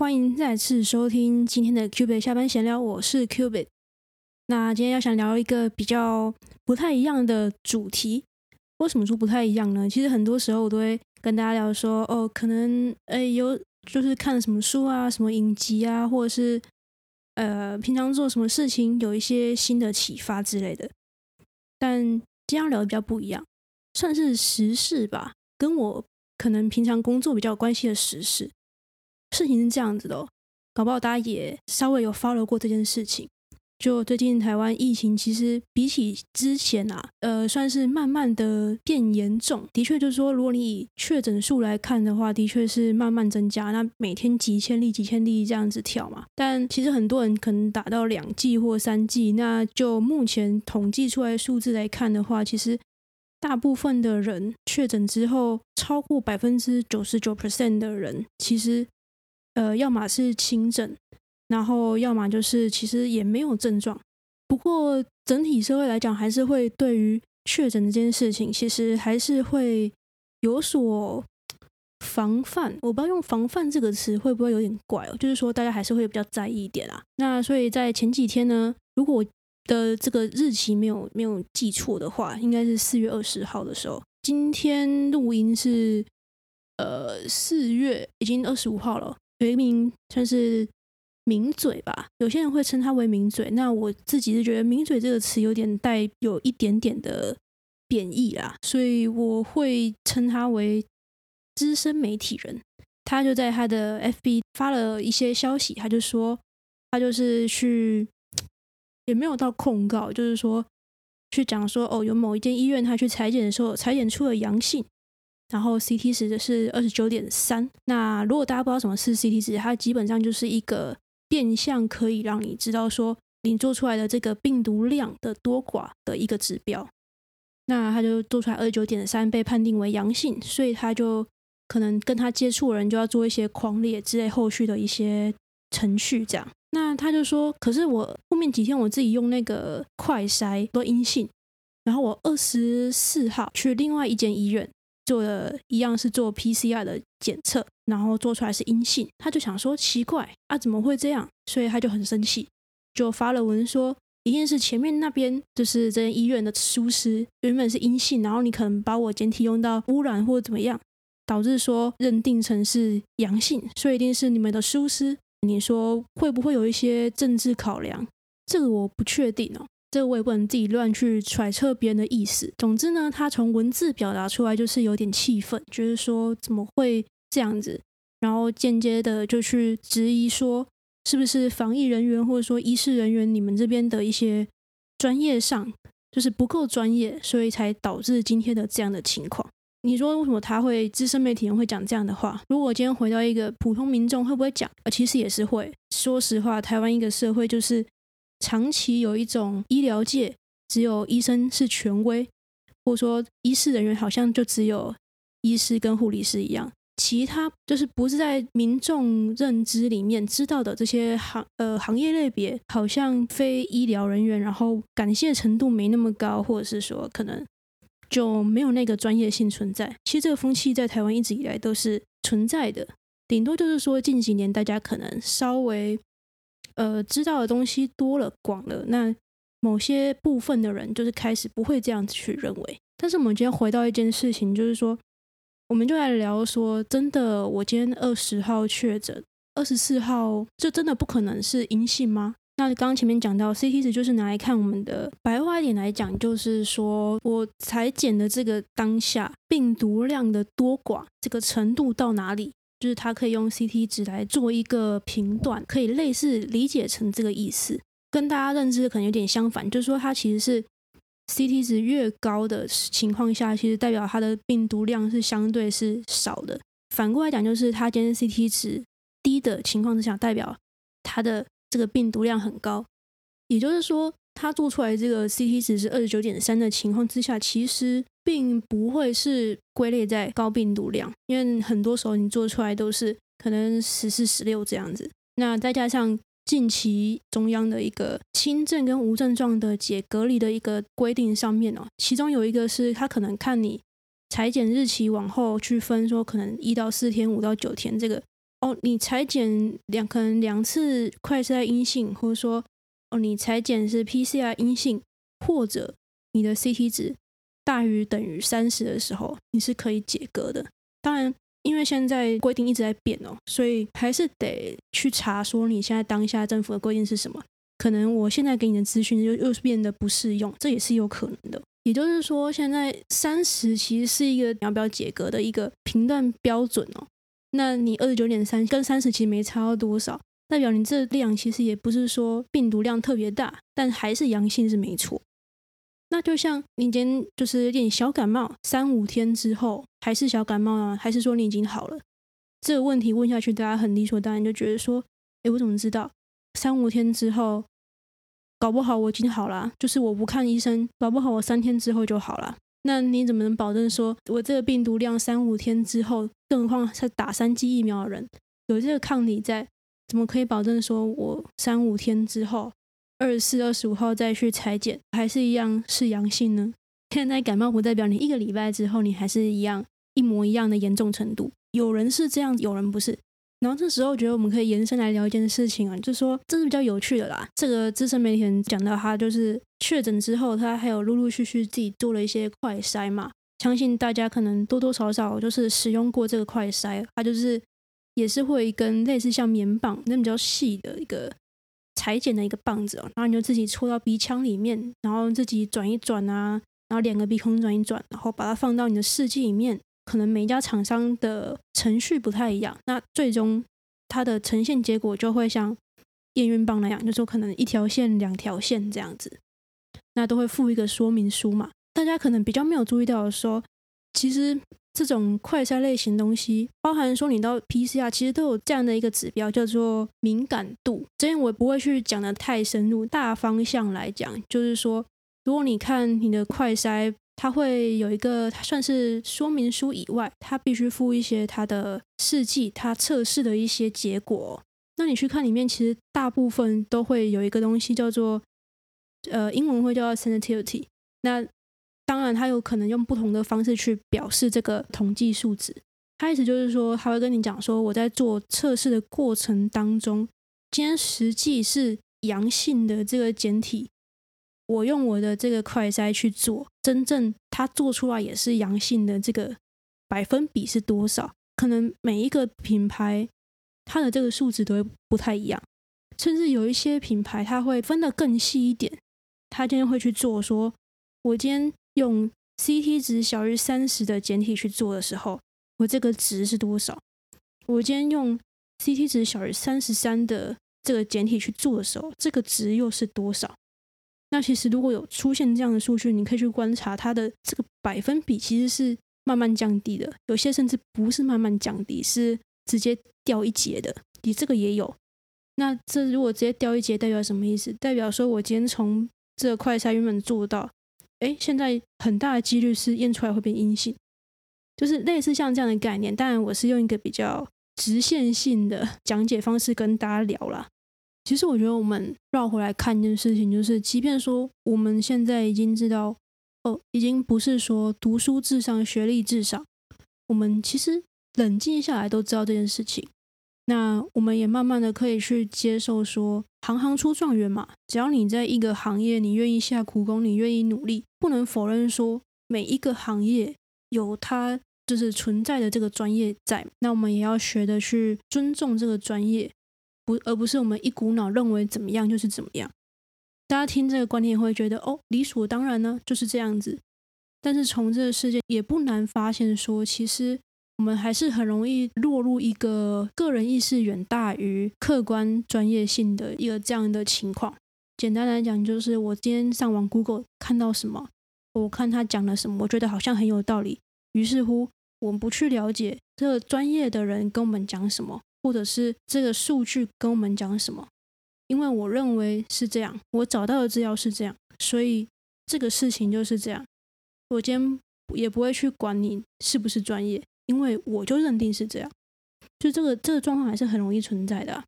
欢迎再次收听今天的 Cupid 下班闲聊，我是 Cupid。 那今天要想聊一个比较不太一样的主题。为什么说不太一样呢？其实很多时候我都会跟大家聊说，可能有就是看了什么书啊，什么影集啊，或者是平常做什么事情有一些新的启发之类的。但今天要聊的比较不一样，算是时事吧，跟我可能平常工作比较有关系的时事。事情是这样子的，搞不好大家也稍微有 follow 过这件事情。就最近台湾疫情其实比起之前算是慢慢的变严重。的确就是说，如果你以确诊数来看的话，的确是慢慢增加，那每天几千例几千例这样子跳嘛。但其实很多人可能打到2剂或3剂，那就目前统计出来的数字来看的话，其实大部分的人确诊之后，超过 99% 的人其实要么是轻症，然后要么就是其实也没有症状。不过整体社会来讲，还是会对于确诊这件事情其实还是会有所防范。我不知道用防范这个词会不会有点怪就是说大家还是会比较在意一点啦。那所以在前几天呢，如果我的这个日期没有记错的话，应该是4月20号的时候，今天录音是4月已经25号了，有一名算是名嘴吧，有些人会称他为名嘴，那我自己是觉得名嘴这个词有点带有一点点的贬义啦，所以我会称他为资深媒体人。他就在他的 FB 发了一些消息，他就说他就是去也没有到控告，就是说去讲说有某一间医院他去采检的时候采检出了阳性，然后 CT 值是 29.3。 那如果大家不知道什么是 CT 值，它基本上就是一个变相可以让你知道说你做出来的这个病毒量的多寡的一个指标。那他就做出来 29.3 被判定为阳性，所以他就可能跟他接触的人就要做一些匡列之类后续的一些程序这样。那他就说，可是我后面几天我自己用那个快筛都阴性，然后我24号去另外一间医院做的一样是做 PCR 的检测，然后做出来是阴性。他就想说奇怪啊，怎么会这样？所以他就很生气，就发了文说一定是前面那边就是这间医院的疏失，原本是阴性，然后你可能把我检体用到污染或怎么样，导致说认定成是阳性，所以一定是你们的疏失。你说会不会有一些政治考量？这个我不确定这我也不能自己乱去揣测别人的意思。总之呢，他从文字表达出来就是有点气愤，就是说怎么会这样子，然后间接的就去质疑说是不是防疫人员或者说医事人员你们这边的一些专业上就是不够专业，所以才导致今天的这样的情况。你说为什么他会资深媒体人会讲这样的话？如果今天回到一个普通民众会不会讲？其实也是会。说实话，台湾一个社会就是长期有一种医疗界只有医生是权威，或者说医事人员好像就只有医师跟护理师一样，其他就是不是在民众认知里面知道的这些行业类别，好像非医疗人员然后感谢程度没那么高，或者是说可能就没有那个专业性存在。其实这个风气在台湾一直以来都是存在的，顶多就是说近几年大家可能稍微知道的东西多了广了，那某些部分的人就是开始不会这样子去认为。但是我们今天回到一件事情，就是说我们就来聊说真的我今天20号确诊，24号就真的不可能是阴性吗？那刚刚前面讲到 CT 值就是拿来看我们的，白话一点来讲就是说我采检的这个当下病毒量的多寡这个程度到哪里，就是它可以用 CT 值来做一个评断，可以类似理解成这个意思。跟大家认知可能有点相反，就是说它其实是 CT 值越高的情况下，其实代表它的病毒量是相对是少的。反过来讲，就是它今天 CT 值低的情况之下，代表它的这个病毒量很高。也就是说，它做出来这个 CT 值是 29.3 的情况之下，其实并不会是归类在高病毒量，因为很多时候你做出来都是可能14、16这样子。那再加上近期中央的一个轻症跟无症状的解隔离的一个规定上面其中有一个是它可能看你采检日期往后去分，说可能1到4天、5到9天，这个哦，你裁剪可能2次快筛阴性，或者说哦你裁剪是 PCR 阴性，或者你的 CT 值大于等于30的时候，你是可以解隔的。当然因为现在规定一直在变哦，所以还是得去查说你现在当下政府的规定是什么，可能我现在给你的资讯又变得不适用，这也是有可能的。也就是说现在30其实是一个要不要解隔的一个评断标准哦。那你 29.3 跟30其实没差到多少，代表你这量其实也不是说病毒量特别大，但还是阳性是没错。那就像你今天就是有点小感冒，3-5天之后还是小感冒啊，还是说你已经好了，这个问题问下去大家很理所当然就觉得说，诶，我怎么知道3-5天之后搞不好我已经好了，就是我不看医生搞不好我3天之后就好了，那你怎么能保证说我这个病毒量3-5天之后，更何况是打3剂疫苗的人有这个抗体在，怎么可以保证说我3-5天之后24、25号再去裁剪还是一样是阳性呢？现在感冒不代表你1个礼拜之后你还是一样一模一样的严重程度，有人是这样有人不是。然后这时候觉得我们可以延伸来聊一件事情啊，就是说这是比较有趣的啦，这个资深媒体人讲到他就是确诊之后他还有陆陆续续自己做了一些快筛嘛，相信大家可能多多少少就是使用过这个快筛，他就是也是会一根类似像棉棒那比较细的一个裁剪的一个棒子哦，然后你就自己戳到鼻腔里面，然后自己转一转啊，然后2个鼻孔转一转，然后把它放到你的试剂里面。可能每一家厂商的程序不太一样，那最终它的呈现结果就会像验孕棒那样，就是可能1条线、2条线这样子，那都会附一个说明书嘛。大家可能比较没有注意到的说，其实这种快筛类型东西包含说你到 PCR 其实都有这样的一个指标叫做敏感度，这边我不会去讲的太深入，大方向来讲就是说如果你看你的快筛它会有一个它算是说明书以外它必须附一些它的试剂它测试的一些结果，那你去看里面其实大部分都会有一个东西叫做英文会叫 sensitivity， 那当然它有可能用不同的方式去表示这个统计数值，它意思就是说它会跟你讲说我在做测试的过程当中今天实际是阳性的这个检体我用我的这个快筛去做，真正它做出来也是阳性的这个百分比是多少，可能每一个品牌它的这个数值都会不太一样，甚至有一些品牌它会分得更细一点，它今天会去做说我今天用 CT 值小于30的检体去做的时候我这个值是多少，我今天用 CT 值小于33的这个检体去做的时候这个值又是多少。那其实如果有出现这样的数据你可以去观察它的这个百分比其实是慢慢降低的，有些甚至不是慢慢降低是直接掉一截的，你这个也有。那这如果直接掉一截代表什么意思？代表说我今天从这个快筛原本做到现在很大的几率是验出来会变阴性，就是类似像这样的概念。当然我是用一个比较直线性的讲解方式跟大家聊啦。其实我觉得我们绕回来看一件事情，就是即便说我们现在已经知道已经不是说读书至上学历至上，我们其实冷静下来都知道这件事情，那我们也慢慢的可以去接受说行行出状元嘛，只要你在一个行业你愿意下苦功你愿意努力，不能否认说每一个行业有它就是存在的这个专业在，那我们也要学的去尊重这个专业，而不是我们一股脑认为怎么样就是怎么样。大家听这个观点会觉得理所当然呢就是这样子，但是从这个事件也不难发现说其实我们还是很容易落入一个个人意识远大于客观专业性的一个这样的情况。简单来讲就是我今天上网 Google 看到什么，我看他讲了什么我觉得好像很有道理，于是乎我们不去了解这个专业的人跟我们讲什么，或者是这个数据跟我们讲什么，因为我认为是这样，我找到的资料是这样，所以这个事情就是这样，我今天也不会去管你是不是专业，因为我就认定是这样，就这个状况还是很容易存在的。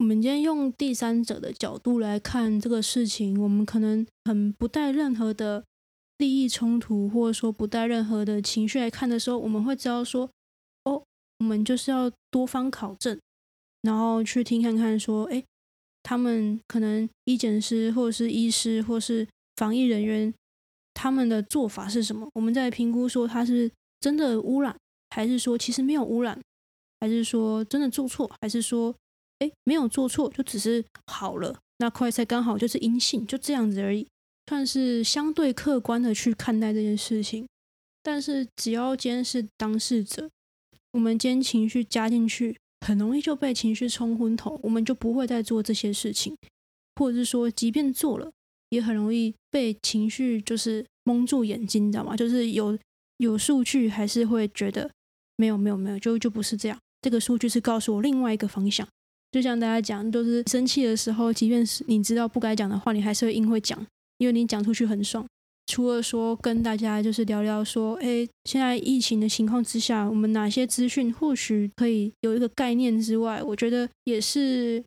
我们今天用第三者的角度来看这个事情，我们可能很不带任何的利益冲突，或者说不带任何的情绪来看的时候，我们会知道说我们就是要多方考证，然后去听看看说诶他们可能医检师或者是医师或是防疫人员他们的做法是什么，我们再评估说他是真的污染，还是说其实没有污染，还是说真的做错，还是说诶没有做错就只是好了，那快筛刚好就是阴性，就这样子而已，算是相对客观的去看待这件事情。但是只要今天是当事者，我们今天情绪加进去，很容易就被情绪冲昏头，我们就不会再做这些事情，或者是说即便做了也很容易被情绪就是蒙住眼睛，你知道吗？就是有数据还是会觉得没有就不是这样，这个数据是告诉我另外一个方向。就像大家讲，就是生气的时候，即便是你知道不该讲的话，你还是会硬会讲，因为你讲出去很爽。除了说跟大家就是聊聊说诶现在疫情的情况之下我们哪些资讯或许可以有一个概念之外，我觉得也是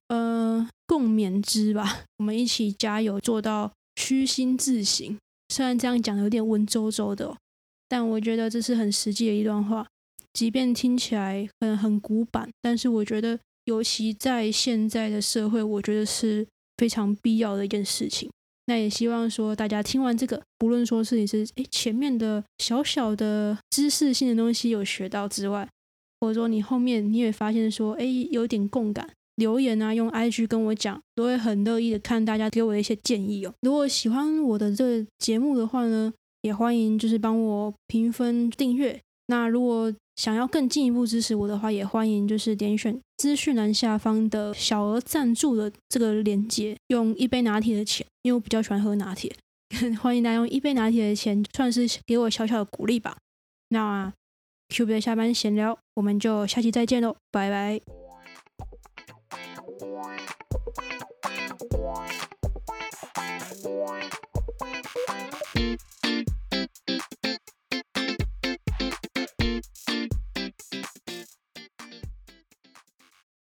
共勉之吧，我们一起加油做到虚心自省。虽然这样讲有点文绉绉的，但我觉得这是很实际的一段话，即便听起来可能很古板，但是我觉得尤其在现在的社会，我觉得是非常必要的一件事情。那也希望说大家听完这个，不论说是你是前面的小小的知识性的东西有学到之外，或者说你后面你也发现说有点共感，留言啊用 IG 跟我讲，都会很乐意的看大家给我的一些建议哦。如果喜欢我的这个节目的话呢，也欢迎就是帮我评分订阅，那如果想要更进一步支持我的话，也欢迎就是点选资讯栏下方的小额赞助的这个连结，用一杯拿铁的钱，因为我比较喜欢喝拿铁欢迎大家用一杯拿铁的钱算是给我小小的鼓励吧。那 Cupid 的下班闲聊我们就下期再见咯，拜拜。